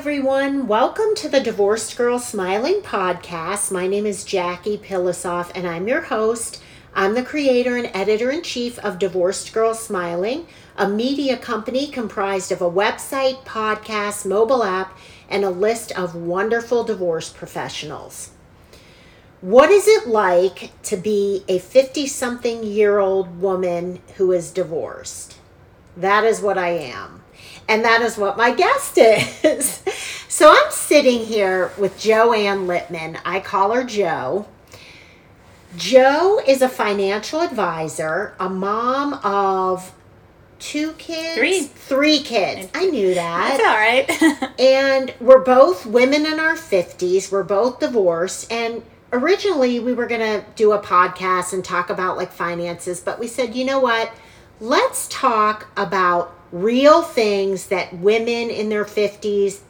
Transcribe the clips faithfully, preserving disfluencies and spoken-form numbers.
everyone. Welcome to the Divorced Girl Smiling podcast. My name is Jackie Pilosoff, and I'm your host. I'm the creator and editor-in-chief of Divorced Girl Smiling, a media company comprised of a website, podcast, mobile app, and a list of wonderful divorce professionals. What is it like to be a fifty-something-year-old woman who is divorced? That is what I am. And that is what my guest is. So I'm sitting here with Joanne Littman. I call her Jo. Jo is a financial advisor, a mom of two kids? Three. Three kids. I knew that. That's all right. And we're both women in our fifties. We're both divorced. And originally we were going to do a podcast and talk about like finances, but we said, you know what? Let's talk about real things that women in their fifties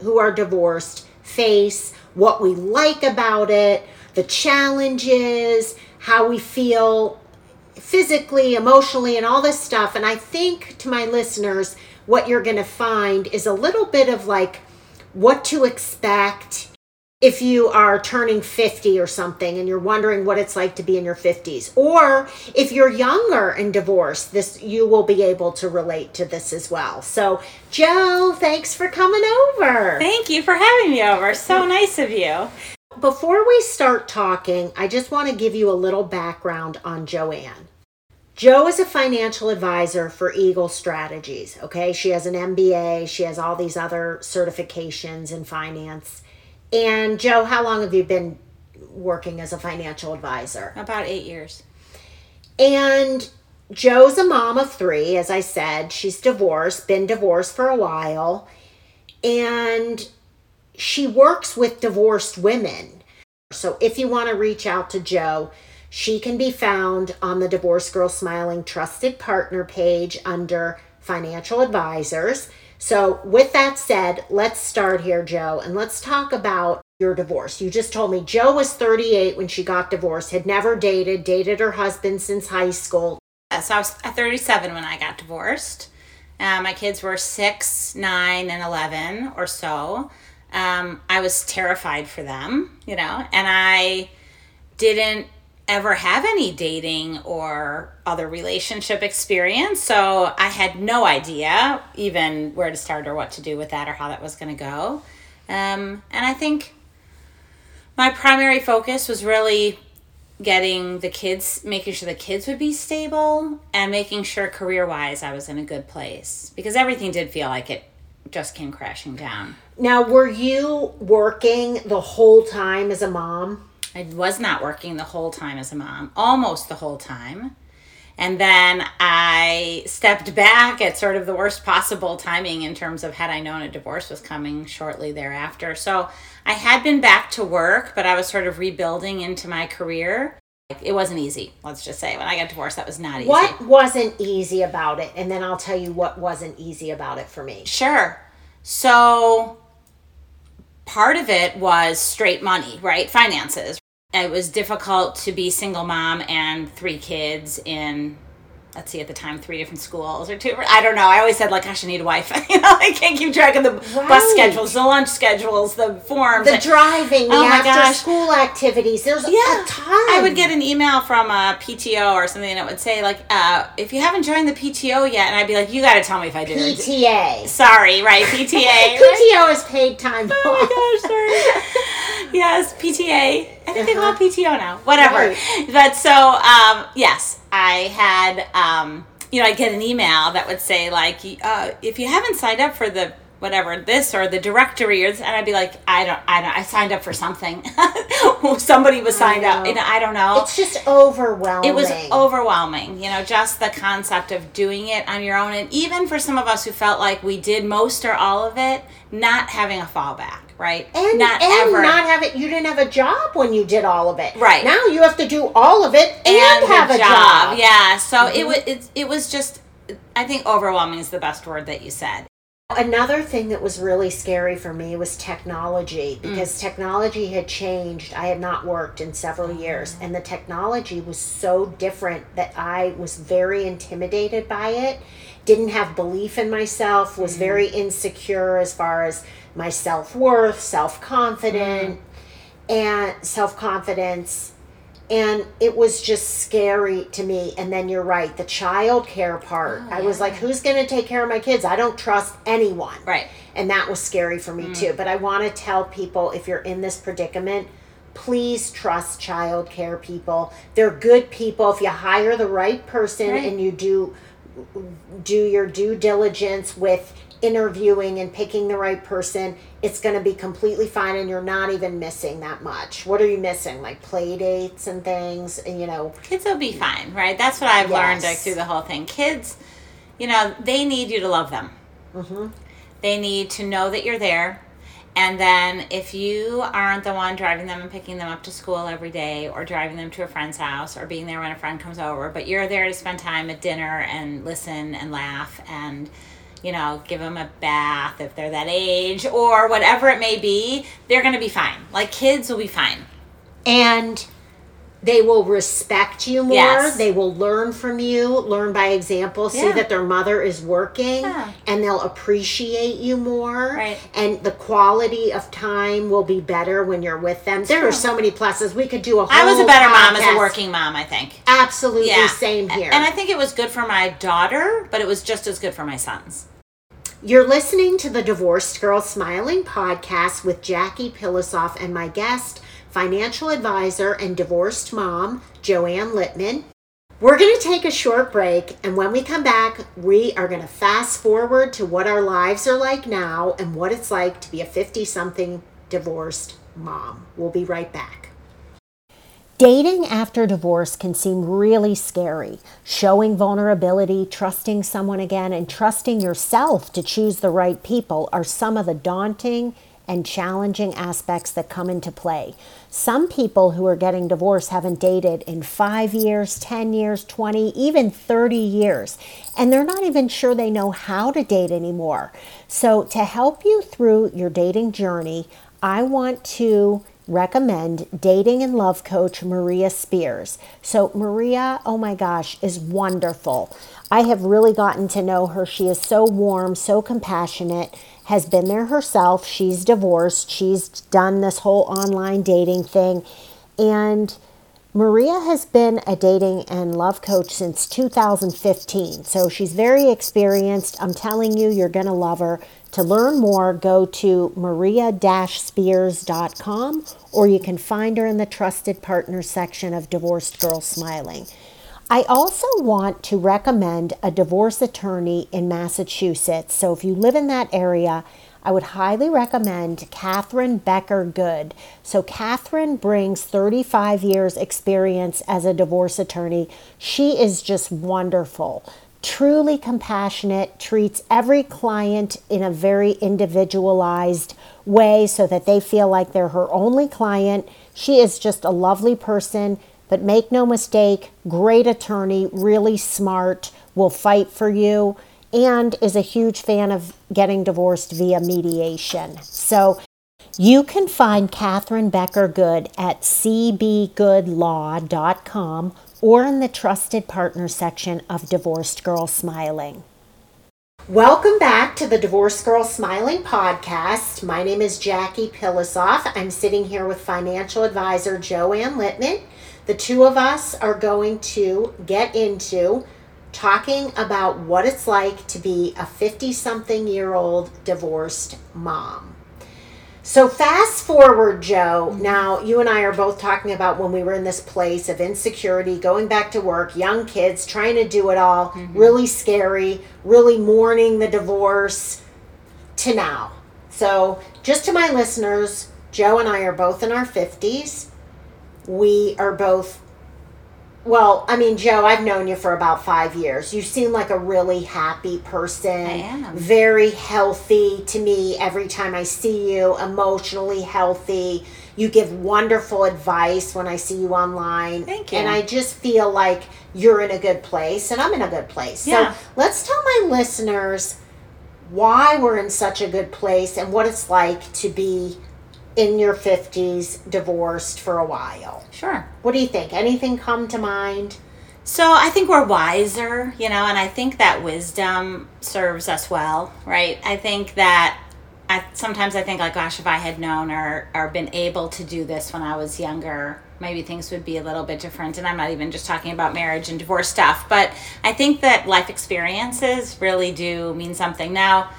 who are divorced face, what we like about it, the challenges, how we feel physically, emotionally, and all this stuff. And I think to my listeners, what you're going to find is a little bit of like what to expect if you are turning fifty or something and you're wondering what it's like to be in your fifties, or if you're younger and divorced, this you will be able to relate to this as well. So, Jo, thanks for coming over. Thank you for having me over. So nice of you. Before we start talking, I just want to give you a little background on Joanne. Jo is a financial advisor for Eagle Strategies, okay? She has an M B A. She has all these other certifications in finance. And Jo, how long have you been working as a financial advisor? About eight years. And Jo's a mom of three, as I said. She's divorced, been divorced for a while. And she works with divorced women. So if you want to reach out to Jo, she can be found on the Divorced Girl Smiling Trusted Partner page under Financial Advisors. So with that said, let's start here, Jo, and let's talk about your divorce. You just told me Jo was thirty-eight when she got divorced, had never dated, dated her husband since high school. So I was thirty-seven when I got divorced. Um, my kids were six, nine, and eleven or so. Um, I was terrified for them, you know, and I didn't ever have any dating or other relationship experience. So I had no idea even where to start or what to do with that or how that was going to go. Um, and I think my primary focus was really getting the kids, making sure the kids would be stable and making sure career-wise I was in a good place, because everything did feel like it just came crashing down. Now, were you working the whole time as a mom? I was not working the whole time as a mom, almost the whole time. And then I stepped back at sort of the worst possible timing in terms of, had I known a divorce was coming shortly thereafter. So I had been back to work, but I was sort of rebuilding into my career. It wasn't easy, let's just say. When I got divorced, that was not easy. What wasn't easy about it? And then I'll tell you what wasn't easy about it for me. Sure. So part of it was straight money, right? Finances. It was difficult to be single mom and three kids in, let's see, at the time, three different schools or two. I don't know. I always said, like, gosh, I need a wife. You know, I can't keep track of the right. bus schedules, the lunch schedules, the forms. The driving, the oh after-school activities. There's yeah. a ton. I would get an email from a P T O or something that would say, like, uh, if you haven't joined the P T O yet, and I'd be like, you got to tell me if I did. P T A. Sorry, right, P T A. P T O is paid time off. Oh, my gosh, sorry. Yes, P T A. I think uh-huh. they call it P T O now. Whatever. Right. But so, um, yes, I had, um, you know, I'd get an email that would say, like, uh, if you haven't signed up for the whatever, this or the directory, or this, and I'd be like, I don't, I don't, I signed up for something. Somebody was signed up. You know, I don't know. It's just overwhelming. It was overwhelming, you know, just the concept of doing it on your own. And even for some of us who felt like we did most or all of it, not having a fallback. Right. And not, and ever. not have it. You didn't have a job when you did all of it. Right. Now you have to do all of it and, and have a job. job. Yeah. So mm-hmm. it was, it, it was just, I think overwhelming is the best word that you said. Another thing that was really scary for me was technology, because mm. technology had changed. I had not worked in several years and the technology was so different that I was very intimidated by it. didn't have belief in myself, was mm-hmm. very insecure as far as my self-worth, self-confident, mm-hmm. and self-confidence. And it was just scary to me. And then you're right, the child care part. Oh, I yeah. was like, who's going to take care of my kids? I don't trust anyone. Right. And that was scary for me mm. too. But I want to tell people, if you're in this predicament, please trust child care people. They're good people. If you hire the right person right. and you do do your due diligence with interviewing and picking the right person, it's going to be completely fine, and you're not even missing that much. What are you missing? Like play dates and things, and you know. Kids will be fine, right? That's what I've yes. learned like, through the whole thing. Kids, you know, they need you to love them. Mm-hmm. They need to know that you're there. And then if you aren't the one driving them and picking them up to school every day, or driving them to a friend's house, or being there when a friend comes over, but you're there to spend time at dinner and listen and laugh and, you know, give them a bath if they're that age or whatever it may be, they're going to be fine. Like, kids will be fine. And they will respect you more. Yes. They will learn from you, learn by example, see yeah. that their mother is working, yeah. and they'll appreciate you more. Right. And the quality of time will be better when you're with them. There are so many pluses. We could do a whole I was a better podcast. Mom as a working mom, I think. Absolutely, yeah. Same here. And I think it was good for my daughter, but it was just as good for my sons. You're listening to the Divorced Girl Smiling podcast with Jackie Pilosoff and my guest, financial advisor and divorced mom, Joanne Littman. We're going to take a short break, and when we come back, we are going to fast forward to what our lives are like now and what it's like to be a fifty-something divorced mom. We'll be right back. Dating after divorce can seem really scary. Showing vulnerability, trusting someone again, and trusting yourself to choose the right people are some of the daunting and challenging aspects that come into play. Some people who are getting divorced haven't dated in five years, ten years, twenty, even thirty years, and they're not even sure they know how to date anymore. So to help you through your dating journey, I want to recommend dating and love coach Maria Spears. So Maria, oh my gosh, is wonderful. I have really gotten to know her. She is so warm, so compassionate, has been there herself. She's divorced. She's done this whole online dating thing. And Maria has been a dating and love coach since two thousand fifteen. So she's very experienced. I'm telling you, you're going to love her. To learn more, go to maria dash spears dot com, or you can find her in the Trusted Partners section of Divorced Girl Smiling. I also want to recommend a divorce attorney in Massachusetts. So if you live in that area, I would highly recommend Catherine Becker Good. So Catherine brings thirty-five years experience as a divorce attorney. She is just wonderful. Truly compassionate, treats every client in a very individualized way so that they feel like they're her only client. She is just a lovely person, but make no mistake, great attorney, really smart, will fight for you, and is a huge fan of getting divorced via mediation. So you can find Catherine Becker Good at c b good law dot com, or in the Trusted Partner section of Divorced Girl Smiling. Welcome back to the Divorced Girl Smiling podcast. My name is Jackie Pilosoff. I'm sitting here with financial advisor Joanne Littman. The two of us are going to get into talking about what it's like to be a fifty-something-year-old divorced mom. So fast forward, Joe, now you and I are both talking about when we were in this place of insecurity, going back to work, young kids, trying to do it all, mm-hmm. really scary, really mourning the divorce, to now. So just to my listeners, Joe and I are both in our fifties. We are both, well, I mean, Joe, I've known you for about five years. You seem like a really happy person. I am. Very healthy to me every time I see you, emotionally healthy. You give wonderful advice when I see you online. Thank you. And I just feel like you're in a good place, and I'm in a good place. Yeah. So let's tell my listeners why we're in such a good place and what it's like to be in your fifties, divorced for a while. Sure. What do you think? Anything come to mind? So I think we're wiser, you know, and I think that wisdom serves us well, right? I think that I sometimes I think, like, gosh, if I had known or, or been able to do this when I was younger, maybe things would be a little bit different. And I'm not even just talking about marriage and divorce stuff, but I think that life experiences really do mean something. Now,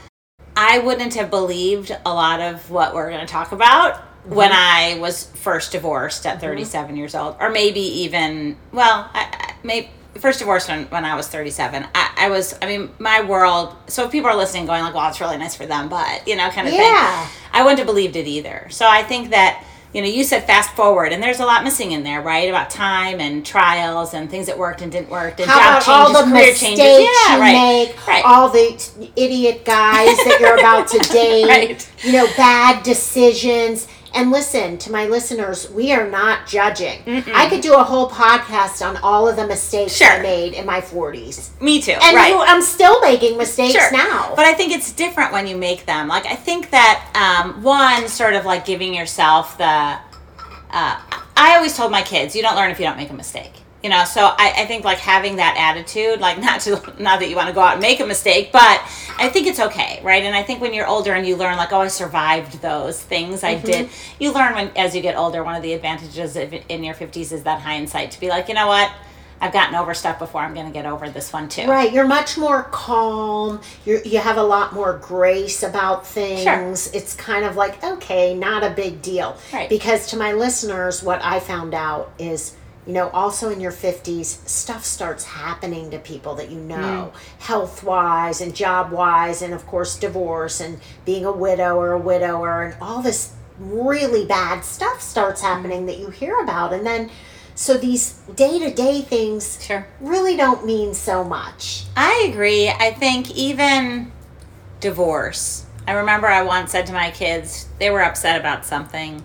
I wouldn't have believed a lot of what we're going to talk about mm-hmm. when I was first divorced at thirty-seven mm-hmm. years old, or maybe even, well, I, I, maybe first divorce when, when I was thirty-seven. I, I was, I mean, my world, so if people are listening going like, well, it's really nice for them, but, you know, kind of yeah. thing. I wouldn't have believed it either. So I think that, you know, you said fast forward, and there's a lot missing in there, right? About time and trials and things that worked and didn't work, and How job about changes, all the career mistakes changes, yeah, you right, make, right. all the idiot guys that you're about to date, right. you know, bad decisions. And listen, to my listeners, we are not judging. Mm-mm. I could do a whole podcast on all of the mistakes sure. I made in my forties. Me too. And right. I'm still making mistakes sure. now. But I think it's different when you make them. Like, I think that, um, one, sort of like giving yourself the, uh, I always told my kids, you don't learn if you don't make a mistake. You know, so I, I think, like, having that attitude, like, not to, not that you want to go out and make a mistake, but I think it's okay, right? And I think when you're older and you learn, like, oh, I survived those things I mm-hmm. did. You learn when, as you get older, one of the advantages of, in your fifties is that hindsight to be like, you know what? I've gotten over stuff before. I'm going to get over this one, too. Right. You're much more calm. You you have a lot more grace about things. Sure. It's kind of like, okay, not a big deal. Right. Because to my listeners, what I found out is, you know, also in your fifties, stuff starts happening to people that you know, mm. health-wise and job-wise, and of course divorce and being a widow or a widower, and all this really bad stuff starts happening mm. that you hear about. And then, so these day-to-day things sure. really don't mean so much. I agree. I think even divorce. I remember I once said to my kids, they were upset about something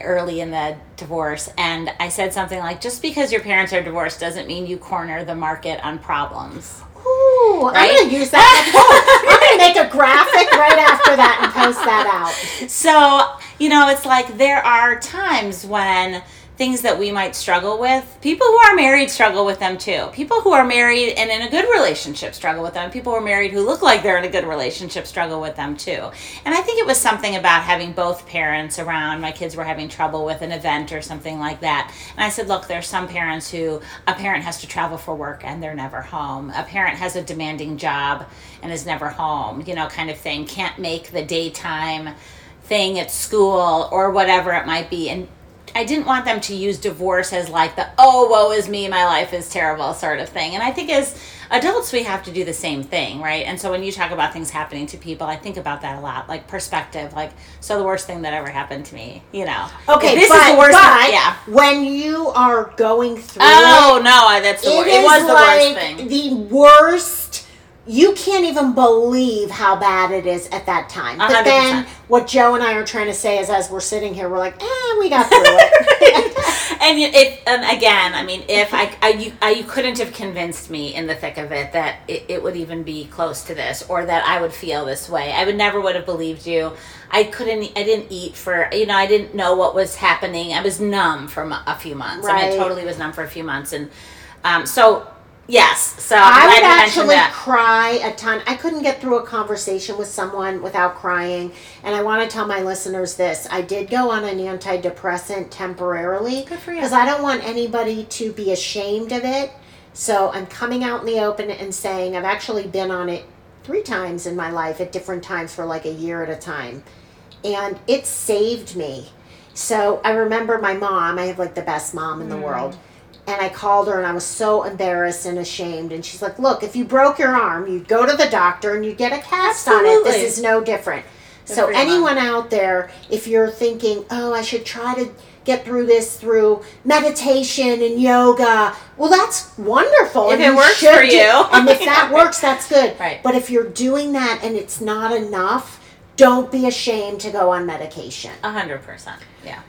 early in the divorce, and I said something like, just because your parents are divorced doesn't mean you corner the market on problems. Ooh, right? I'm going to use that. I'm going to make a graphic right after that and post that out. So, you know, it's like there are times when things that we might struggle with, people who are married struggle with them too. People who are married and in a good relationship struggle with them. People who are married who look like they're in a good relationship struggle with them too. And I think it was something about having both parents around. My kids were having trouble with an event or something like that. And I said, look, there's some parents who, a parent has to travel for work and they're never home. A parent has a demanding job and is never home, you know, kind of thing. Can't make the daytime thing at school or whatever it might be. And I didn't want them to use divorce as like the, oh, woe is me, my life is terrible sort of thing. And I think as adults, we have to do the same thing, right? And so when you talk about things happening to people, I think about that a lot, like perspective, like, so the worst thing that ever happened to me, you know. Okay, this but, is the worst but thing. Yeah. when you are going through Oh, it, no, that's the worst. It, it was the like worst thing. The worst. You can't even believe how bad it is at that time. But one hundred percent then what Joe and I are trying to say is, as we're sitting here, we're like, eh, we got through it. and, if, and again, I mean, if I, I, you, I, you couldn't have convinced me in the thick of it that it, it would even be close to this, or that I would feel this way. I would never would have believed you. I couldn't, I didn't eat for, you know, I didn't know what was happening. I was numb for a few months. Right. I mean, I totally was numb for a few months. And um, so... Yes, so I'm I would actually that. cry a ton. I couldn't get through a conversation with someone without crying, and I want to tell my listeners this. I did go on an antidepressant temporarily because I don't want anybody to be ashamed of it. So I'm coming out in the open and saying I've actually been on it three times in my life at different times for like a year at a time, and it saved me. So I remember my mom. I have like the best mom in mm. the world. And I called her, and I was so embarrassed and ashamed. And she's like, look, if you broke your arm, you'd go to the doctor and you'd get a cast Absolutely. on it. This is no different. Good so anyone mom. out there, if you're thinking, oh, I should try to get through this through meditation and yoga, well, that's wonderful. If and it works for you. Do, and if that works, that's good. Right. But if you're doing that and it's not enough, don't be ashamed to go on medication. one hundred percent. Yeah.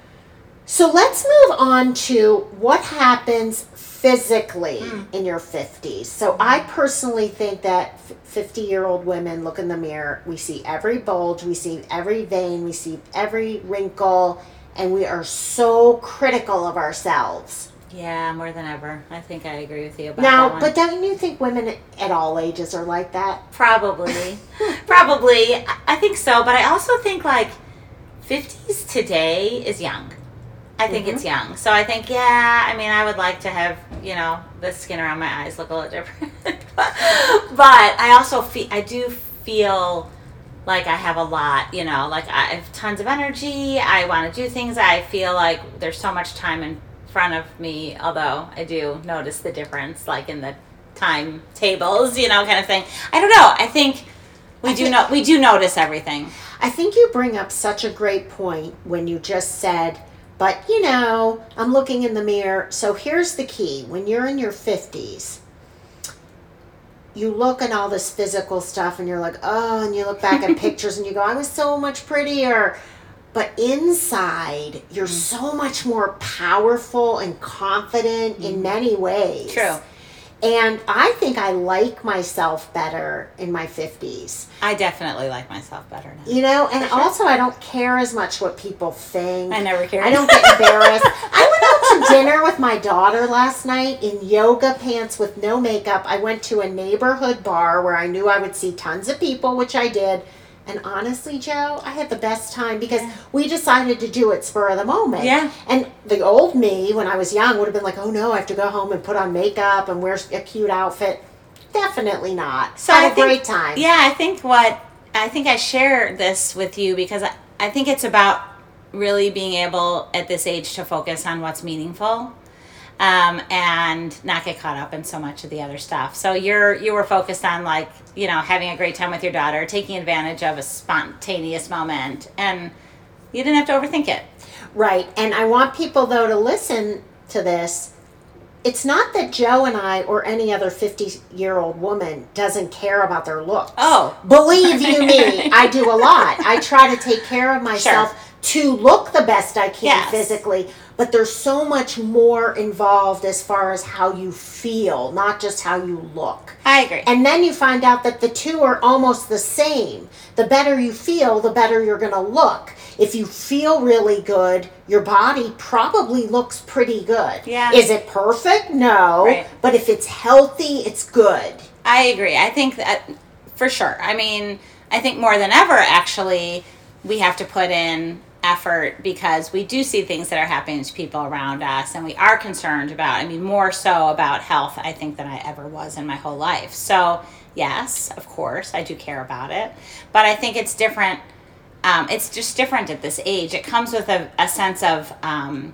So let's move on to what happens physically mm. in your fifties. So I personally think that fifty-year-old women look in the mirror. We see every bulge. We see every vein. We see every wrinkle. And we are so critical of ourselves. Yeah, more than ever. I think I agree with you about now, that one. But don't you think women at all ages are like that? Probably. Probably. I think so. But I also think, like, fifties today is young. I think mm-hmm. it's young. So I think, yeah, I mean, I would like to have, you know, the skin around my eyes look a little different. but, but I also feel, I do feel... like I have a lot, you know, like I have tons of energy. I want to do things. I feel like there's so much time in front of me, although I do notice the difference, like in the time tables, you know, kind of thing. I don't know. I think we I do know we do notice everything. I think you bring up such a great point when you just said, but you know, I'm looking in the mirror. So here's the key. When you're in your fifties, you look at all this physical stuff and you're like, oh, and you look back at pictures and you go, I was so much prettier. But inside, you're mm. so much more powerful and confident mm. in many ways. True. And I think I like myself better in my fifties. I definitely like myself better now. You know, and sure. also I don't care as much what people think. I never care. I don't get embarrassed. I went out to dinner with my daughter last night in yoga pants with no makeup. I went to a neighborhood bar where I knew I would see tons of people, which I did. And honestly, Joe, I had the best time because yeah. we decided to do it spur of the moment. Yeah. And the old me, when I was young, would have been like, oh, no, I have to go home and put on makeup and wear a cute outfit. Definitely not. So had I a think, great time. Yeah, I think what, I think I share this with you because I, I think it's about really being able at this age to focus on what's meaningful. Um, and not get caught up in so much of the other stuff. So you're you were focused on, like, you know, having a great time with your daughter, taking advantage of a spontaneous moment, and you didn't have to overthink it. Right. And I want people, though, to listen to this. It's not that Joe and I or any other fifty-year-old woman doesn't care about their looks. Oh. Believe you me, I do a lot. I try to take care of myself sure. to look the best I can yes. physically. But there's so much more involved as far as how you feel, not just how you look. I agree. And then you find out that the two are almost the same. The better you feel, the better you're going to look. If you feel really good, your body probably looks pretty good. Yeah. Is it perfect? No. Right. But if it's healthy, it's good. I agree. I think that for sure. I mean, I think more than ever, actually, we have to put in effort because we do see things that are happening to people around us and we are concerned about, I mean, more so about health, I think, than I ever was in my whole life. So yes, of course, I do care about it, but I think it's different. Um, it's just different at this age. It comes with a, a sense of um,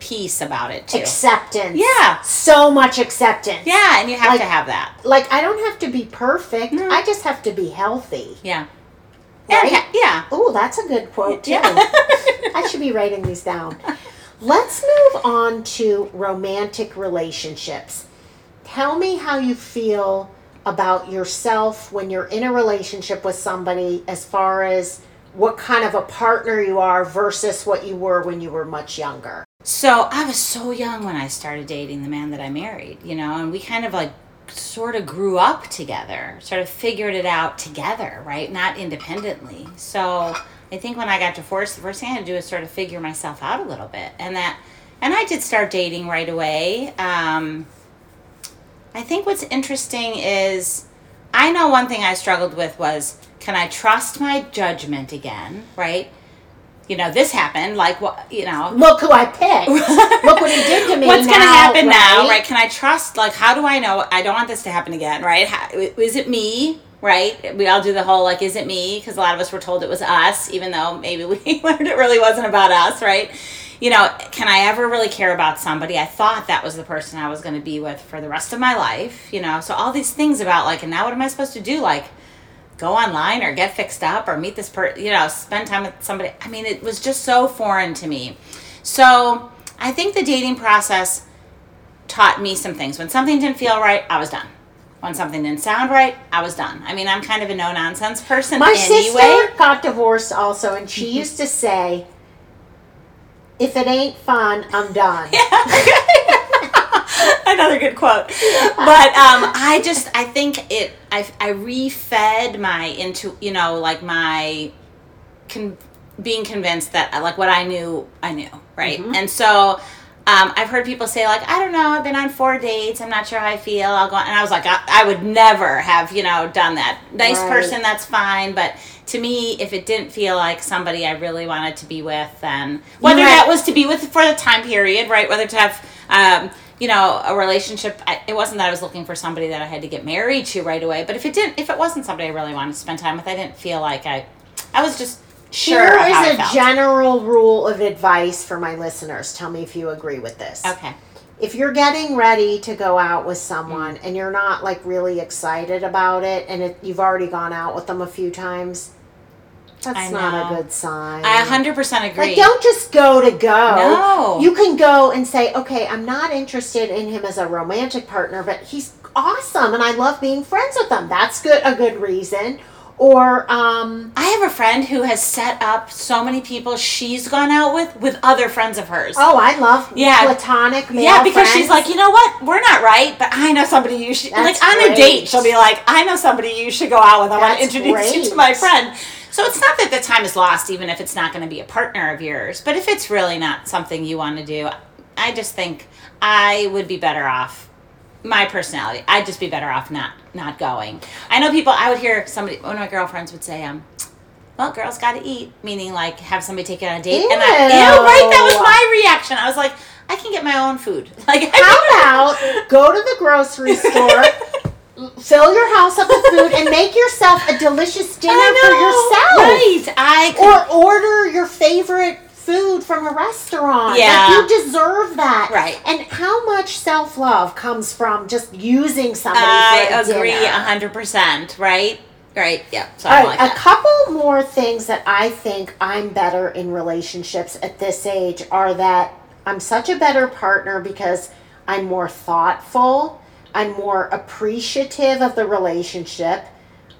peace about it too. Acceptance. Yeah. So much acceptance. Yeah. And you have like, to have that. Like, I don't have to be perfect. No. I just have to be healthy. Yeah. Right? Yeah. yeah. Oh, that's a good quote, too. Yeah. I should be writing these down. Let's move on to romantic relationships. Tell me how you feel about yourself when you're in a relationship with somebody as far as what kind of a partner you are versus what you were when you were much younger. So I was so young when I started dating the man that I married, you know, and we kind of like sort of grew up together, sort of figured it out together, right? Not independently. So I think when I got divorced, the first thing I had to do was sort of figure myself out a little bit. And that, and I did start dating right away. Um, I think what's interesting is, I know one thing I struggled with was, can I trust my judgment again, right? You know, this happened, like, what, you know. Look who I picked. Look what he did to me. What's going to happen right? now, right? Can I trust, like, how do I know I don't want this to happen again, right? How, is it me, right? We all do the whole, like, is it me? Because a lot of us were told it was us, even though maybe we learned it really wasn't about us, right? You know, can I ever really care about somebody? I thought that was the person I was going to be with for the rest of my life, you know. So all these things about, like, and now what am I supposed to do, like, go online or get fixed up or meet this person, you know, spend time with somebody. I mean, it was just so foreign to me. So I think the dating process taught me some things. When something didn't feel right, I was done. When something didn't sound right, I was done. I mean, I'm kind of a no-nonsense person anyway. My sister got divorced also, and she used to say, if it ain't fun, I'm done. Yeah. Another good quote. But um, I just, I think it, I, I refed my, into, you know, like my con- being convinced that, like, what I knew, I knew, right? Mm-hmm. And so Um, I've heard people say, like, I don't know, I've been on four dates, I'm not sure how I feel, I'll go on. And I was like, I, I would never have, you know, done that. Nice right. person, that's fine, but to me, if it didn't feel like somebody I really wanted to be with, then whether right. that was to be with for the time period, right, whether to have, um, you know, a relationship, I, it wasn't that I was looking for somebody that I had to get married to right away, but if it didn't, if it wasn't somebody I really wanted to spend time with, I didn't feel like I, I was just... Sure. Here is a general rule of advice for my listeners. Tell me if you agree with this. Okay. If you're getting ready to go out with someone mm-hmm. and you're not like really excited about it, and it, you've already gone out with them a few times, that's not a good sign. I one hundred percent agree. Like, don't just go to go. No. You can go and say, okay, I'm not interested in him as a romantic partner, but he's awesome and I love being friends with him. That's good. A good reason. Or, um... I have a friend who has set up so many people she's gone out with, with other friends of hers. Oh, I love yeah. platonic male Yeah, because friends. She's like, you know what? We're not right, but I know somebody you should... That's like, on great. A date, she'll be like, I know somebody you should go out with. I want to introduce great. You to my friend. So it's not that the time is lost, even if it's not going to be a partner of yours. But if it's really not something you want to do, I just think I would be better off. My personality, I'd just be better off not not going. I know people, I would hear somebody, one of my girlfriends would say, um, well, girls got to eat, meaning like have somebody take it on a date. Ew. And I, ew, right, that was my reaction. I was like, I can get my own food. Like, how about go to the grocery store, fill your house up with food, and make yourself a delicious dinner for yourself. Right. I could. Or order your favorite food from a restaurant. Yeah. Like, you deserve that. Right. And how much self-love comes from just using somebody I for a agree dinner. one hundred percent. Right? Right. Yeah. So all right. Like a that. Couple more things that I think I'm better in relationships at this age are that I'm such a better partner because I'm more thoughtful. I'm more appreciative of the relationship.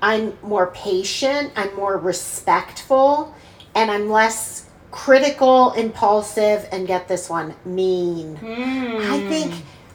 I'm more patient. I'm more respectful. And I'm less... critical, impulsive, and get this one, mean. Mm. I think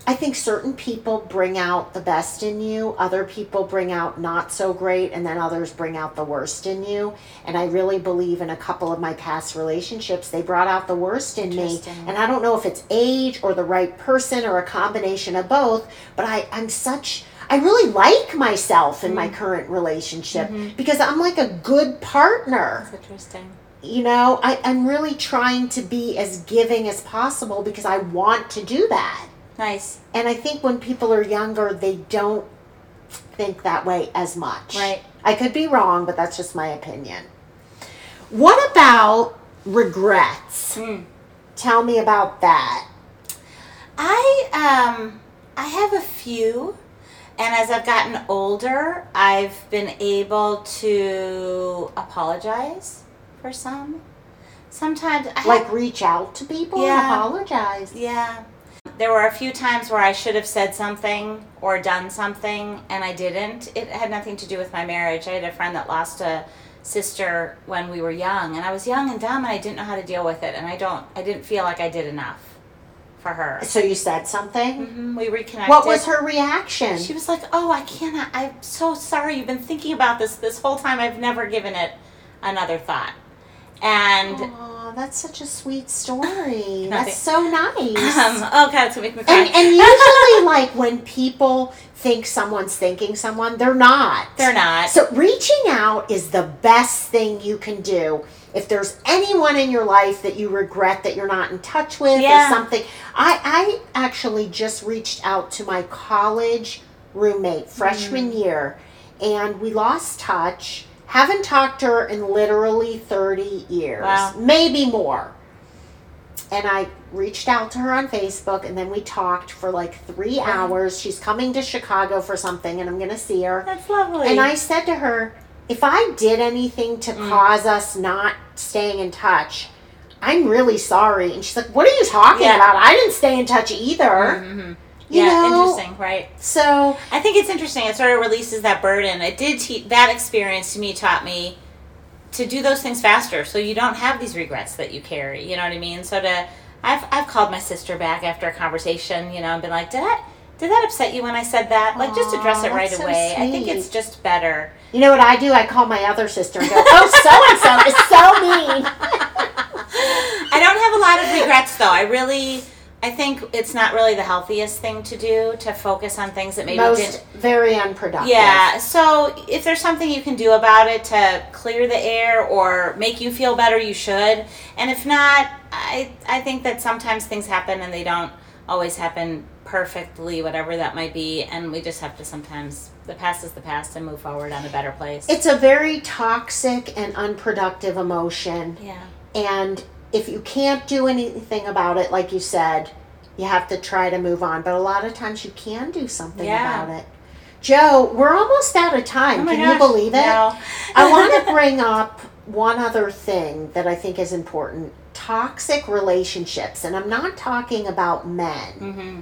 I think certain people bring out the best in you, other people bring out not so great, and then others bring out the worst in you. And I really believe in a couple of my past relationships, they brought out the worst in me. And I don't know if it's age or the right person or a combination of both, but I, I'm such... I really like myself in mm. my current relationship mm-hmm. because I'm like a good partner. That's interesting. You know, I, I'm really trying to be as giving as possible because I want to do that. Nice. And I think when people are younger, they don't think that way as much. Right. I could be wrong, but that's just my opinion. What about regrets? Mm. Tell me about that. I, um, I have a few. And as I've gotten older, I've been able to apologize. For some, sometimes I like have, reach out to people yeah, and apologize. Yeah, there were a few times where I should have said something or done something, and I didn't. It had nothing to do with my marriage. I had a friend that lost a sister when we were young, and I was young and dumb, and I didn't know how to deal with it. And I don't, I didn't feel like I did enough for her. So you said something? Mm-hmm. We reconnected. What was her reaction? She was like, "Oh, I cannot. I'm so sorry. You've been thinking about this this whole time. I've never given it another thought." And oh, that's such a sweet story. That's so nice. Um, oh God, it's gonna make me cry. And, and usually, like when people think someone's thinking someone, they're not. They're not. So reaching out is the best thing you can do. If there's anyone in your life that you regret that you're not in touch with yeah. or something, I, I actually just reached out to my college roommate freshman mm. year, and we lost touch. Haven't talked to her in literally thirty years, wow. maybe more. And I reached out to her on Facebook, and then we talked for like three wow. hours. She's coming to Chicago for something, and I'm going to see her. That's lovely. And I said to her, if I did anything to mm. cause us not staying in touch, I'm really sorry. And she's like, what are you talking yeah. about? I didn't stay in touch either. Mm-hmm. You yeah, know? Interesting, right? So I think it's interesting. It sort of releases that burden. It did te- that experience to me taught me to do those things faster, so you don't have these regrets that you carry. You know what I mean? So to I've I've called my sister back after a conversation, you know, and been like, did I did that upset you when I said that? Like, just address it right away. Sweet. I think it's just better. You know what I do? I call my other sister and go, oh, so and so is so mean. I don't have a lot of regrets though. I really. I I think it's not really the healthiest thing to do, to focus on things that maybe Most didn't. Very unproductive. Yeah. So if there's something you can do about it to clear the air or make you feel better, you should. And if not, I I think that sometimes things happen and they don't always happen perfectly, whatever that might be, and we just have to sometimes, the past is the past, and move forward on a better place. It's a very toxic and unproductive emotion. Yeah. And if you can't do anything about it, like you said, you have to try to move on. But a lot of times you can do something yeah. about it. Joe, we're almost out of time. Oh my can gosh. You believe it? No. I want to bring up one other thing that I think is important. Toxic relationships. And I'm not talking about men mm-hmm.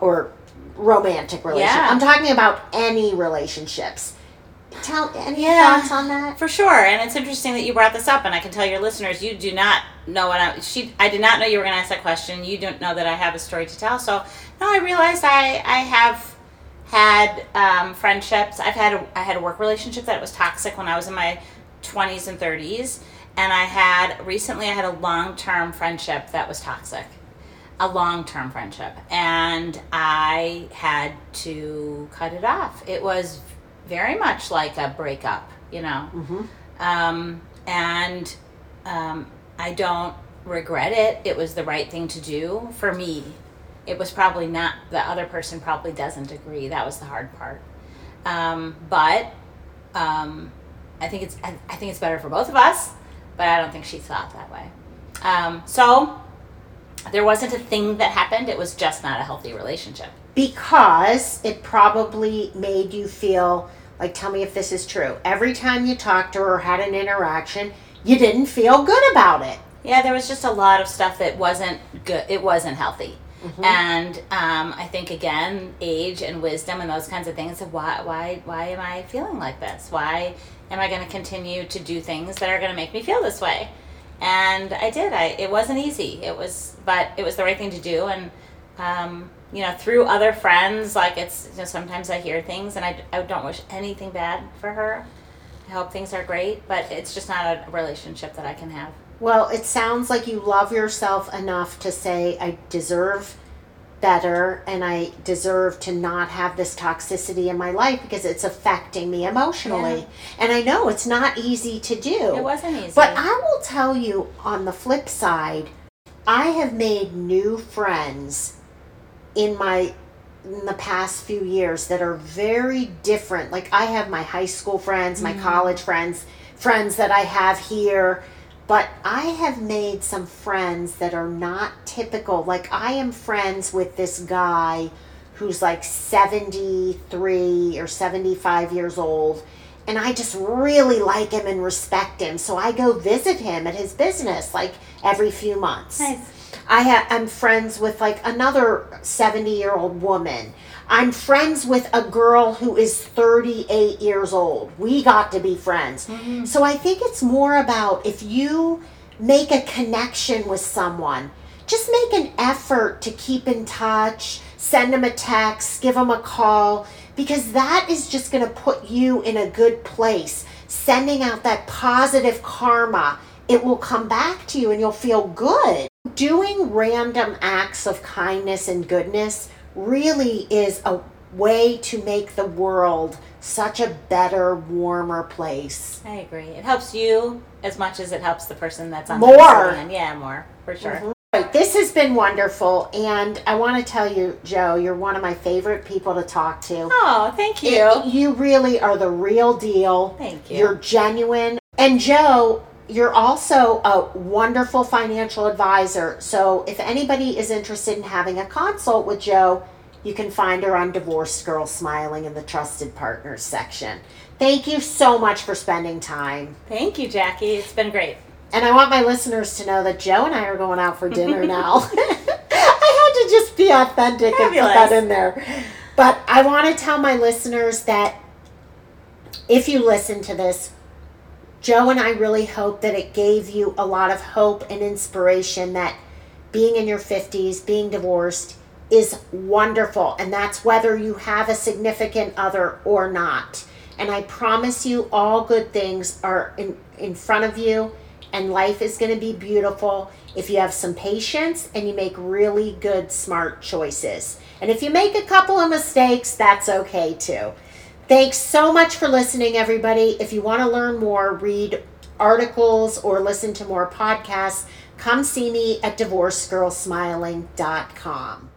or romantic relationships. Yeah. I'm talking about any relationships. Tell any yeah, thoughts on that? For sure. And it's interesting that you brought this up, and I can tell your listeners, you do not know what I she I did not know you were going to ask that question. You don't know that I have a story to tell. So now I realized I I have had um, friendships. I've had a, I had a work relationship that was toxic when I was in my twenties and thirties, and I had recently I had a long-term friendship that was toxic. A long-term friendship, and I had to cut it off. It was very much like a breakup, you know. Mm-hmm. Um, and um, I don't regret it. It was the right thing to do for me. It was probably not, the other person probably doesn't agree. That was the hard part. Um, but um, I think it's I, I think it's better for both of us, but I don't think she thought that way. Um, so there wasn't a thing that happened. It was just not a healthy relationship. Because it probably made you feel like, tell me if this is true. Every time you talked to her or had an interaction, you didn't feel good about it. Yeah, there was just a lot of stuff that wasn't good. It wasn't healthy. Mm-hmm. And um, I think, again, age and wisdom and those kinds of things, of why, why, why am I feeling like this? Why am I going to continue to do things that are going to make me feel this way? And I did. I it wasn't easy. It was, but it was the right thing to do. And um, you know, through other friends, like it's, you know, sometimes I hear things, and I, I don't wish anything bad for her. I hope things are great, but it's just not a relationship that I can have. Well, it sounds like you love yourself enough to say, I deserve better, and I deserve to not have this toxicity in my life because it's affecting me emotionally. Yeah. And I know it's not easy to do. It wasn't easy. But I will tell you, on the flip side, I have made new friends in my in the past few years that are very different. Like, I have my high school friends, my mm-hmm. college friends, friends that I have here, but I have made some friends that are not typical. Like, I am friends with this guy who's like seventy-three or seventy-five years old, and I just really like him and respect him, so I go visit him at his business like every few months. Nice. I ha- I'm friends with like another seventy-year-old woman. I'm friends with a girl who is thirty-eight years old. We got to be friends. Mm-hmm. So I think it's more about, if you make a connection with someone, just make an effort to keep in touch, send them a text, give them a call, because that is just going to put you in a good place, sending out that positive karma. It will come back to you and you'll feel good. Doing random acts of kindness and goodness really is a way to make the world such a better, warmer place. I agree. It helps you as much as it helps the person that's on more. The other end. Yeah, more, for sure. Mm-hmm. Right. This has been wonderful, and I want to tell you, Joe, you're one of my favorite people to talk to. Oh, thank you. It, you really are the real deal. Thank you. You're genuine. And Joe, you're also a wonderful financial advisor. So if anybody is interested in having a consult with Jo, you can find her on Divorced Girl Smiling in the Trusted Partners section. Thank you so much for spending time. Thank you, Jackie. It's been great. And I want my listeners to know that Jo and I are going out for dinner now. I had to just be authentic Fabulous. And put that in there. But I want to tell my listeners that if you listen to this, Joe and I really hope that it gave you a lot of hope and inspiration that being in your fifties, being divorced, is wonderful. And that's whether you have a significant other or not. And I promise you, all good things are in, in front of you, and life is going to be beautiful if you have some patience and you make really good, smart choices. And if you make a couple of mistakes, that's okay too. Thanks so much for listening, everybody. If you want to learn more, read articles or listen to more podcasts, come see me at divorced girl smiling dot com.